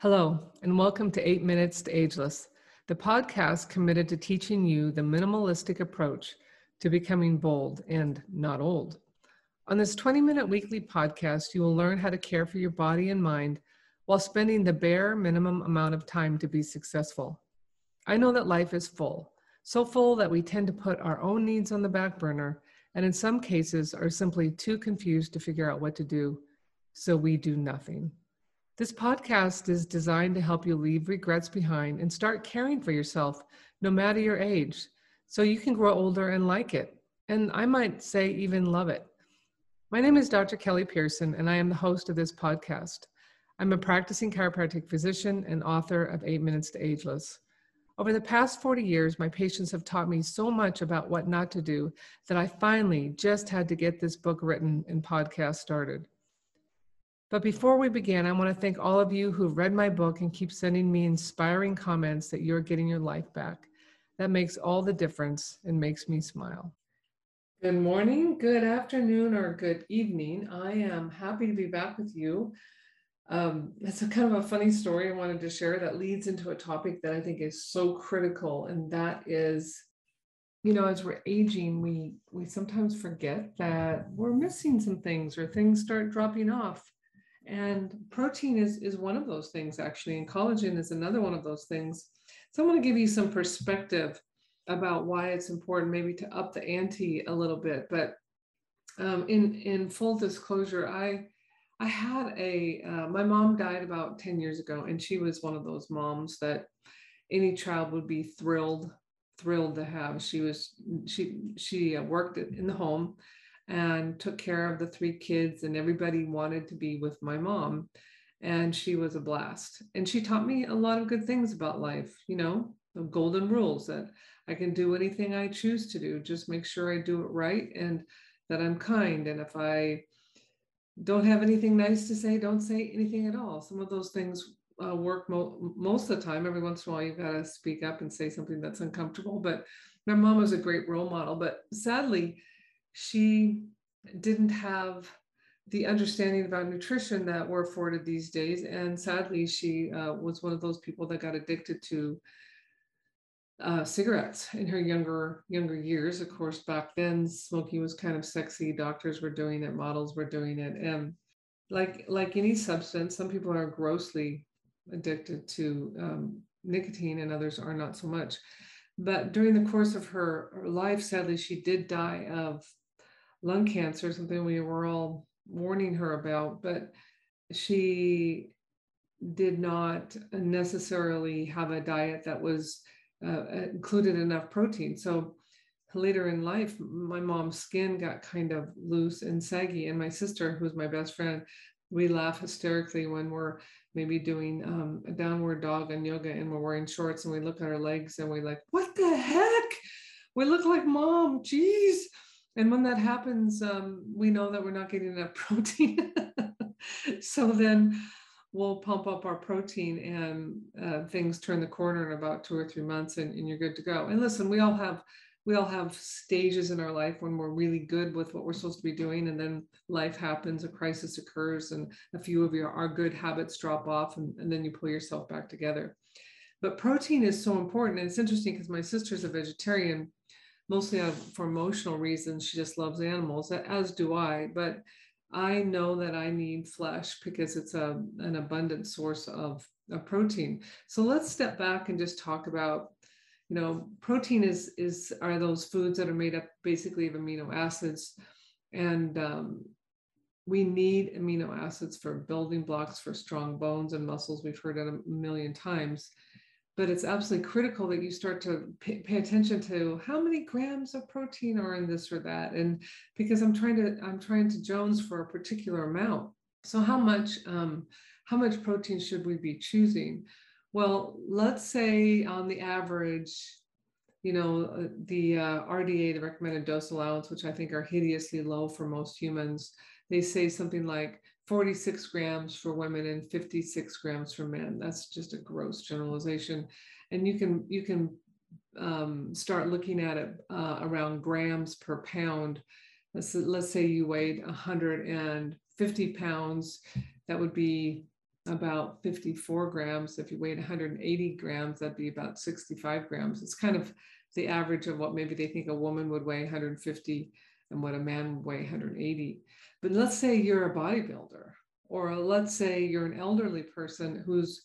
Hello, and welcome to 8 Minutes to Ageless, the podcast committed to teaching you the minimalistic approach to becoming bold and not old. On this 20-minute weekly podcast, you will learn how to care for your body and mind while spending the bare minimum amount of time to be successful. I know that life is full, so full that we tend to put our own needs on the back burner, and in some cases are simply too confused to figure out what to do, so we do nothing. This podcast is designed to help you leave regrets behind and start caring for yourself, no matter your age, so you can grow older and like it, and I might say even love it. My name is Dr. Kelly Pearson, and I am the host of this podcast. I'm a practicing chiropractic physician and author of 8 Minutes to Ageless. Over the past 40 years, my patients have taught me so much about what not to do that I finally just had to get this book written and podcast started. But before we begin, I want to thank all of you who've read my book and keep sending me inspiring comments that you're getting your life back. That makes all the difference and makes me smile. Good morning, good afternoon, or good evening. I am happy to be back with you. That's a kind of a funny story I wanted to share that leads into a topic that I think is so critical, and that is, you know, as we're aging, we sometimes forget that we're missing some things or things start dropping off. And protein is one of those things, actually, and collagen is another one of those things. So I want to give you some perspective about why it's important maybe to up the ante a little bit. But in full disclosure, I had my mom died about 10 years ago, and she was one of those moms that any child would be thrilled to have. She worked in the home and took care of the three kids, and everybody wanted to be with my mom, and she was a blast. And she taught me a lot of good things about life, you know, the golden rules that I can do anything I choose to do, just make sure I do it right and that I'm kind. And if I don't have anything nice to say, don't say anything at all. Some of those things work most of the time. Every once in a while, you've got to speak up and say something that's uncomfortable. But my mom was a great role model, but sadly, she didn't have the understanding about nutrition that we're afforded these days. And sadly, she was one of those people that got addicted to cigarettes in her younger years. Of course, back then, smoking was kind of sexy. Doctors were doing it. Models were doing it. And like any substance, some people are grossly addicted to nicotine and others are not so much. But during the course of her life, sadly, she did die of lung cancer, something we were all warning her about, but she did not necessarily have a diet that was included enough protein. So later in life, my mom's skin got kind of loose and saggy, and my sister, who's my best friend, we laugh hysterically when we're maybe doing a downward dog and yoga, and we're wearing shorts, and we look at her legs and we're like, what the heck? We look like mom, geez. And when that happens, we know that we're not getting enough protein. So then we'll pump up our protein, and things turn the corner in about 2 or 3 months, and you're good to go. And listen, we all have stages in our life when we're really good with what we're supposed to be doing, and then life happens, a crisis occurs, and a few of our good habits drop off, and then you pull yourself back together. But protein is so important, and it's interesting because my sister's a vegetarian, mostly for emotional reasons. She just loves animals, as do I, but I know that I need flesh because it's an abundant source of protein. So let's step back and just talk about, you know, protein are those foods that are made up basically of amino acids, and we need amino acids for building blocks for strong bones and muscles. We've heard it a million times, but it's absolutely critical that you start to pay attention to how many grams of protein are in this or that, and because I'm trying to Jones for a particular amount. So how much protein should we be choosing? Well, let's say on the average, you know, the RDA, the recommended dose allowance, which I think are hideously low for most humans, they say something like 46 grams for women and 56 grams for men. That's just a gross generalization. And you can start looking at it around grams per pound. Let's say you weighed 150 pounds. That would be about 54 grams. If you weighed 180 grams, that'd be about 65 grams. It's kind of the average of what maybe they think a woman would weigh 150 and what a man would weigh 180. But let's say you're a bodybuilder, or let's say you're an elderly person who's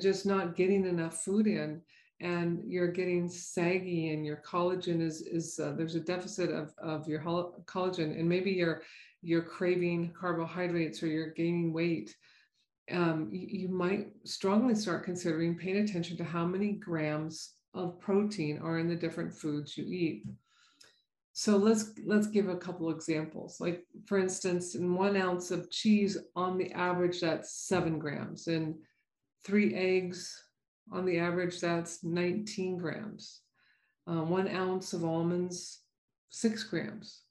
just not getting enough food in, and you're getting saggy, and your collagen is there's a deficit of your collagen, and maybe you're craving carbohydrates or you're gaining weight. You might strongly start considering paying attention to how many grams of protein are in the different foods you eat. So let's give a couple examples. Like, for instance, in 1 ounce of cheese, on the average, that's 7 grams. And 3 eggs, on the average, that's 19 grams. 1 ounce of almonds, 6 grams.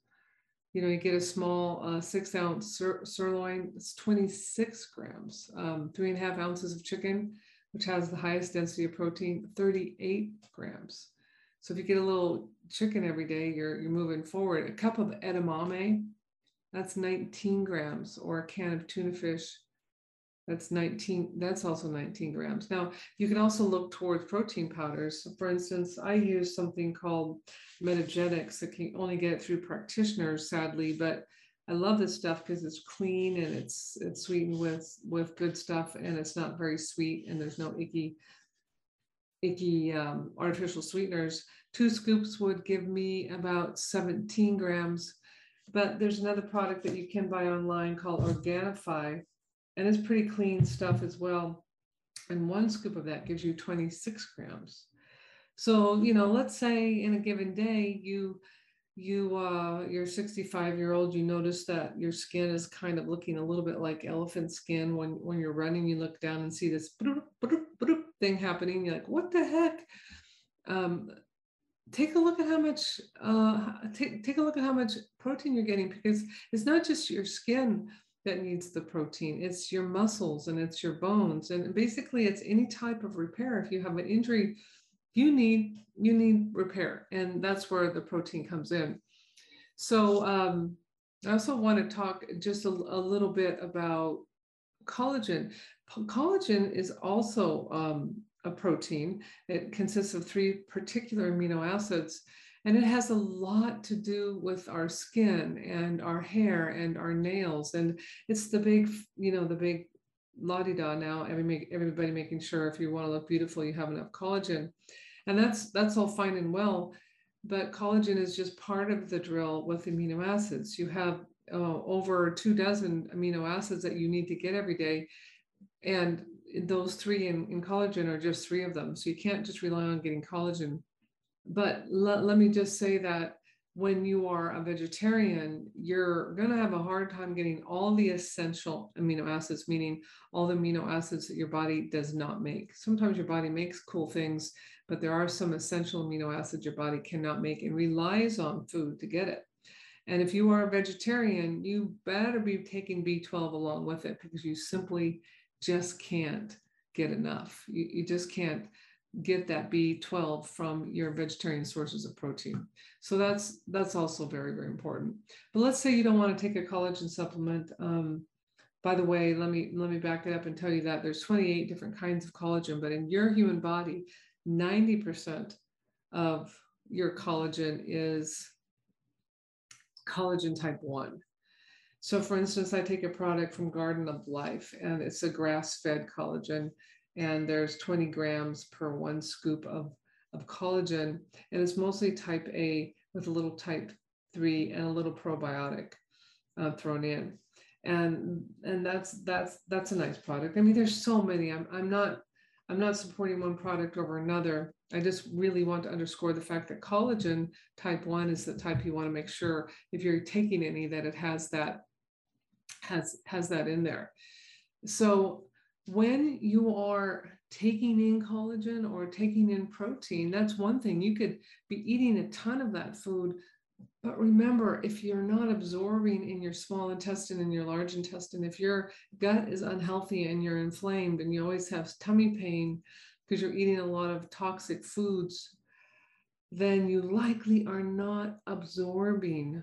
You know, you get a small 6 ounce sirloin, it's 26 grams. 3.5 ounces of chicken, which has the highest density of protein, 38 grams. So if you get a little chicken every day, you're moving forward. A cup of edamame, that's 19 grams, or a can of tuna fish, that's also 19 grams. Now, you can also look towards protein powders. For instance, I use something called Metagenics. I can only get it through practitioners, sadly, but I love this stuff because it's clean and it's sweetened with good stuff, and it's not very sweet, and there's no icky artificial sweeteners. 2 scoops would give me about 17 grams, but there's another product that you can buy online called Organifi, and it's pretty clean stuff as well. And 1 scoop of that gives you 26 grams. So, you know, let's say in a given day, you're 65-year-old, you notice that your skin is kind of looking a little bit like elephant skin. When you're running, you look down and see this bloop, bloop, bloop thing happening. You're like, what the heck? Take a look at how much take a look at how much protein you're getting, because it's not just your skin that needs the protein. It's your muscles and it's your bones. And basically it's any type of repair. If you have an injury, you need repair. And that's where the protein comes in. So I also want to talk just a little bit about collagen. Collagen is also a protein. It consists of 3 particular amino acids, and it has a lot to do with our skin and our hair and our nails. And it's the big la-di-da now, everybody making sure if you want to look beautiful, you have enough collagen. And that's all fine and well, but collagen is just part of the drill with amino acids. You have over 2 dozen amino acids that you need to get every day. And those 3 in collagen are just 3 of them. So you can't just rely on getting collagen. But let me just say that when you are a vegetarian, you're going to have a hard time getting all the essential amino acids, meaning all the amino acids that your body does not make. Sometimes your body makes cool things, but there are some essential amino acids your body cannot make and relies on food to get it. And if you are a vegetarian, you better be taking B12 along with it, because you simply just can't get enough. You just can't get that B12 from your vegetarian sources of protein. So that's also very, very important. But let's say you don't want to take a collagen supplement. By the way, let me back it up and tell you that there's 28 different kinds of collagen, but in your human body, 90% of your collagen is collagen type 1. So for instance, I take a product from Garden of Life, and it's a grass-fed collagen, and there's 20 grams per 1 scoop of collagen, and it's mostly type A with a little type 3 and a little probiotic thrown in, and that's a nice product. I mean, there's so many. I'm not supporting one product over another. I just really want to underscore the fact that collagen type 1 is the type you want to make sure, if you're taking any, that it has that in there. So when you are taking in collagen or taking in protein, that's one thing. You could be eating a ton of that food, but remember, if you're not absorbing in your small intestine and your large intestine, if your gut is unhealthy and you're inflamed and you always have tummy pain because you're eating a lot of toxic foods, then you likely are not absorbing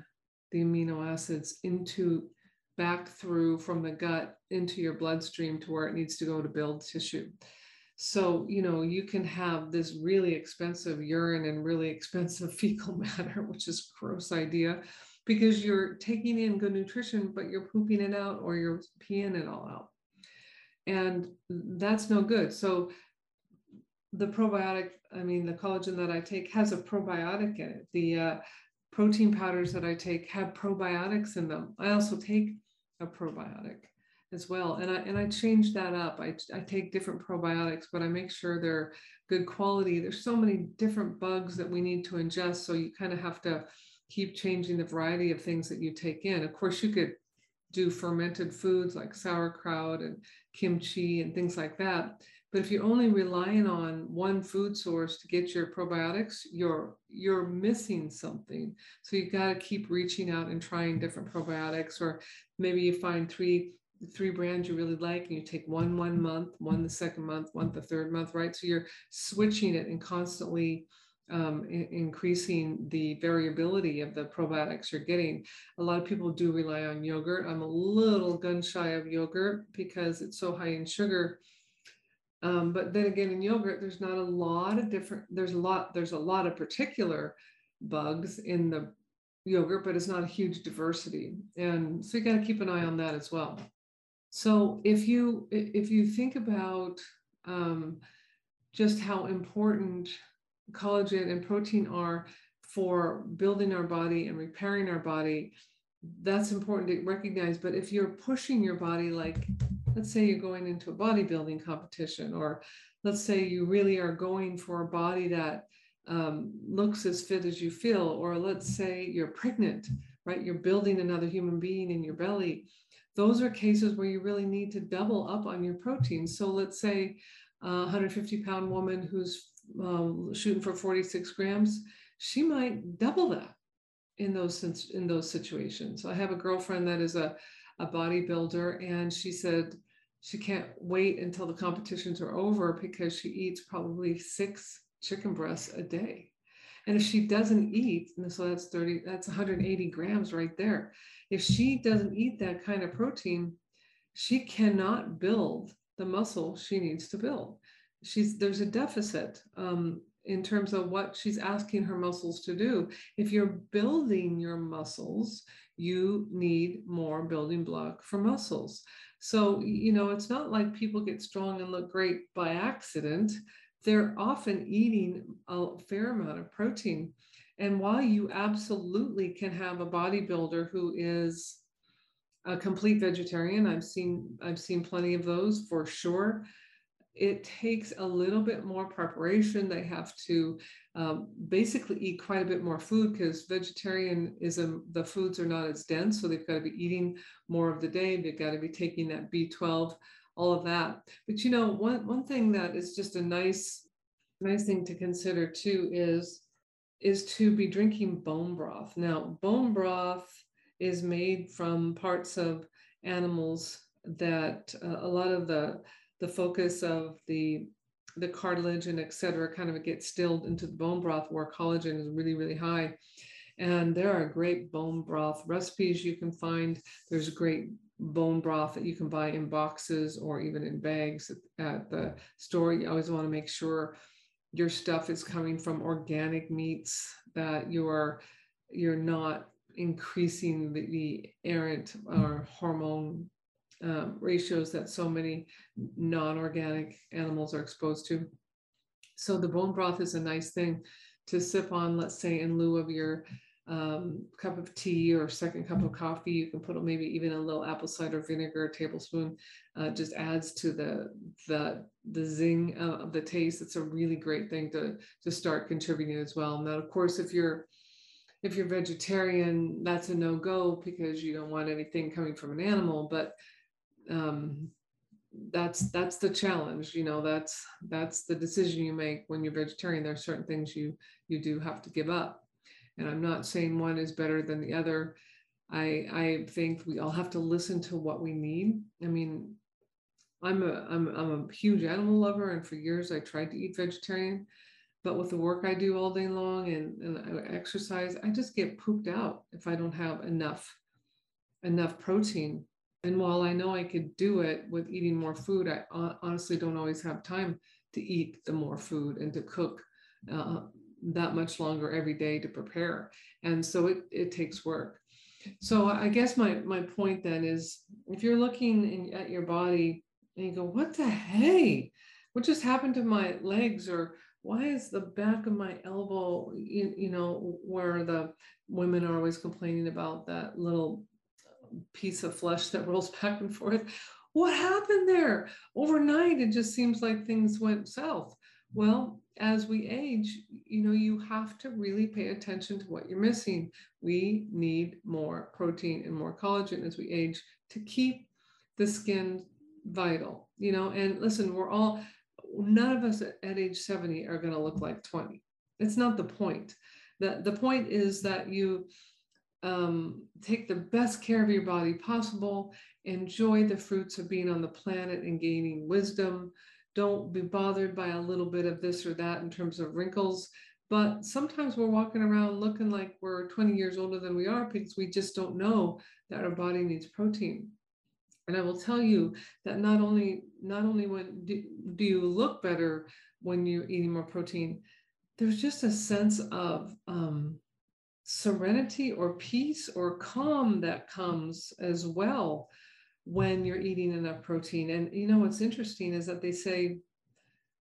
the amino acids into back through from the gut into your bloodstream to where it needs to go to build tissue. So, you know, you can have this really expensive urine and really expensive fecal matter, which is a gross idea, because you're taking in good nutrition, but you're pooping it out or you're peeing it all out. And that's no good. So the probiotic, I mean, the collagen that I take has a probiotic in it. The protein powders that I take have probiotics in them. I also take a probiotic as well. And I change that up. I take different probiotics, but I make sure they're good quality. There's so many different bugs that we need to ingest. So you kind of have to keep changing the variety of things that you take in. Of course, you could do fermented foods like sauerkraut and kimchi and things like that. But if you're only relying on one food source to get your probiotics, you're missing something. So you've got to keep reaching out and trying different probiotics, or maybe you find three brands you really like, and you take one month, one the second month, one the third month, right? So you're switching it and constantly increasing the variability of the probiotics you're getting. A lot of people do rely on yogurt. I'm a little gun shy of yogurt because it's so high in sugar. But then again, in yogurt, there's not a lot of different, there's a lot of particular bugs in the yogurt, but it's not a huge diversity. And so you got to keep an eye on that as well. So if you think about just how important collagen and protein are for building our body and repairing our body, that's important to recognize. But if you're pushing your body, like let's say you're going into a bodybuilding competition, or let's say you really are going for a body that looks as fit as you feel, or let's say you're pregnant, right? You're building another human being in your belly. Those are cases where you really need to double up on your protein. So let's say a 150-pound woman who's shooting for 46 grams, she might double that in those situations. So I have a girlfriend that is a bodybuilder, and she said she can't wait until the competitions are over because she eats probably 6 chicken breasts a day. And if she doesn't eat, and so that's 180 grams right there. If she doesn't eat that kind of protein, she cannot build the muscle she needs to build. There's a deficit in terms of what she's asking her muscles to do. If you're building your muscles, you need more building block for muscles. So, you know, it's not like people get strong and look great by accident. They're often eating a fair amount of protein. And while you absolutely can have a bodybuilder who is a complete vegetarian, I've seen plenty of those for sure. It takes a little bit more preparation. They have to basically eat quite a bit more food because vegetarianism, the foods are not as dense. So they've got to be eating more of the day. They've got to be taking that B12, all of that. But, you know, one thing that is just a nice thing to consider too is to be drinking bone broth. Now, bone broth is made from parts of animals that a lot of the focus of the cartilage and et cetera kind of gets distilled into the bone broth, where collagen is really, really high. And there are great bone broth recipes you can find. There's great bone broth that you can buy in boxes or even in bags at the store. You always want to make sure your stuff is coming from organic meats, that you're not increasing the errant or hormone ratios that so many non-organic animals are exposed to. So the bone broth is a nice thing to sip on, let's say in lieu of your cup of tea or second cup of coffee. You can put maybe even a little apple cider vinegar, a tablespoon, just adds to the zing of the taste. It's a really great thing to start contributing as well. Now, of course, if you're vegetarian, that's a no-go because you don't want anything coming from an animal, but that's the challenge, you know, that's the decision you make when you're vegetarian. There are certain things you do have to give up. And I'm not saying one is better than the other. I think we all have to listen to what we need. I mean, I'm a huge animal lover, and for years I tried to eat vegetarian, but with the work I do all day long and I exercise, I just get pooped out if I don't have enough enough protein. And while I know I could do it with eating more food, I honestly don't always have time to eat the more food and to cook that much longer every day to prepare. And so it takes work. So I guess my point then is, if you're looking at your body and you go, what the hey, what just happened to my legs? Or why is the back of my elbow, you know, where the women are always complaining about that little piece of flesh that rolls back and forth. What happened there? Overnight, it just seems like things went south. Well, as we age, you know, you have to really pay attention to what you're missing. We need more protein and more collagen as we age to keep the skin vital, you know. And listen, none of us at age 70 are going to look like 20. It's not the point. The point is that you take the best care of your body possible, enjoy the fruits of being on the planet and gaining wisdom. Don't be bothered by a little bit of this or that in terms of wrinkles. But sometimes we're walking around looking like we're 20 years older than we are because we just don't know that our body needs protein. And I will tell you that not only when do you look better when you're eating more protein, there's just a sense of serenity or peace or calm that comes as well when you're eating enough protein. And you know, what's interesting is that they say,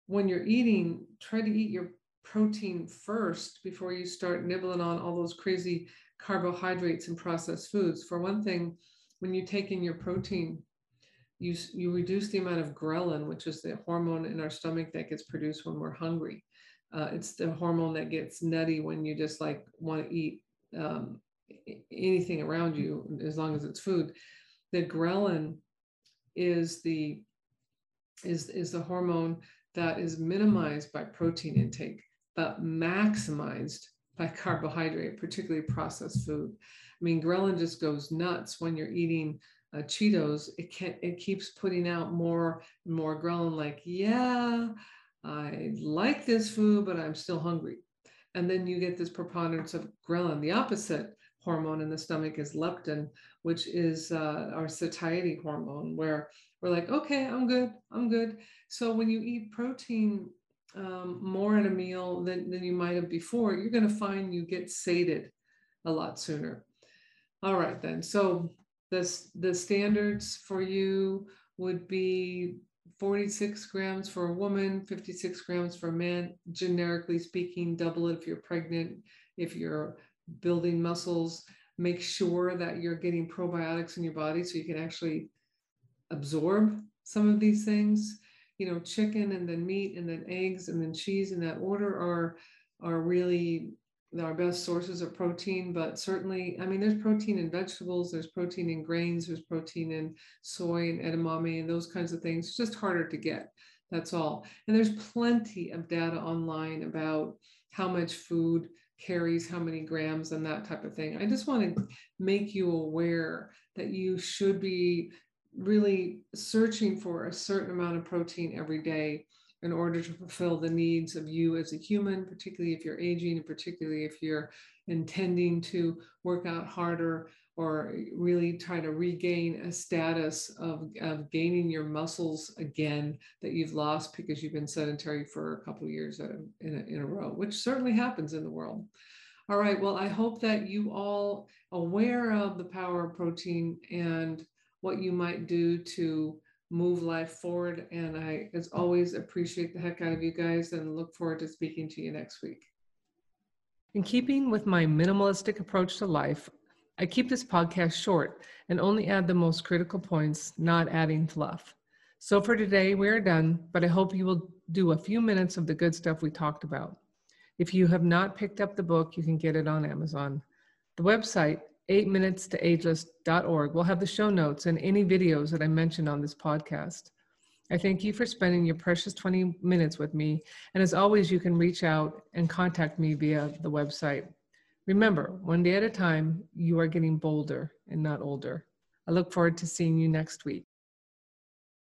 when you're eating, try to eat your protein first before you start nibbling on all those crazy carbohydrates and processed foods. For one thing, when you take in your protein, you reduce the amount of ghrelin, which is the hormone in our stomach that gets produced when we're hungry. It's the hormone that gets nutty when you just like want to eat anything around you, as long as it's food. The ghrelin is the hormone that is minimized by protein intake, but maximized by carbohydrate, particularly processed food. I mean, ghrelin just goes nuts when you're eating Cheetos. It keeps putting out more and more ghrelin, like, yeah, I like this food, but I'm still hungry. And then you get this preponderance of ghrelin. The opposite hormone in the stomach is leptin, which is our satiety hormone, where we're like, okay, I'm good. So when you eat protein more at a meal than you might have before, you're going to find you get sated a lot sooner. All right, then. So the standards for you would be 46 grams for a woman, 56 grams for a man, generically speaking. Double it if you're pregnant, if you're building muscles. Make sure that you're getting probiotics in your body so you can actually absorb some of these things. You know, chicken and then meat and then eggs and then cheese in that order are really our best sources of protein. But certainly, I mean, there's protein in vegetables, there's protein in grains, there's protein in soy and edamame and those kinds of things. It's just harder to get, that's all. And there's plenty of data online about how much food carries how many grams and that type of thing. I just want to make you aware that you should be really searching for a certain amount of protein every day in order to fulfill the needs of you as a human, particularly if you're aging and particularly if you're intending to work out harder or really try to regain a status of gaining your muscles again that you've lost because you've been sedentary for a couple of years in a row, which certainly happens in the world. All right, well, I hope that you all are aware of the power of protein and what you might do to move life forward. And I, as always, appreciate the heck out of you guys and look forward to speaking to you next week. In keeping with my minimalistic approach to life, I keep this podcast short and only add the most critical points, not adding fluff. So for today, we are done, but I hope you will do a few minutes of the good stuff we talked about. If you have not picked up the book, you can get it on Amazon. The website, 8minutestoageless.org, will have the show notes and any videos that I mentioned on this podcast. I thank you for spending your precious 20 minutes with me. And as always, you can reach out and contact me via the website. Remember, one day at a time, you are getting bolder and not older. I look forward to seeing you next week.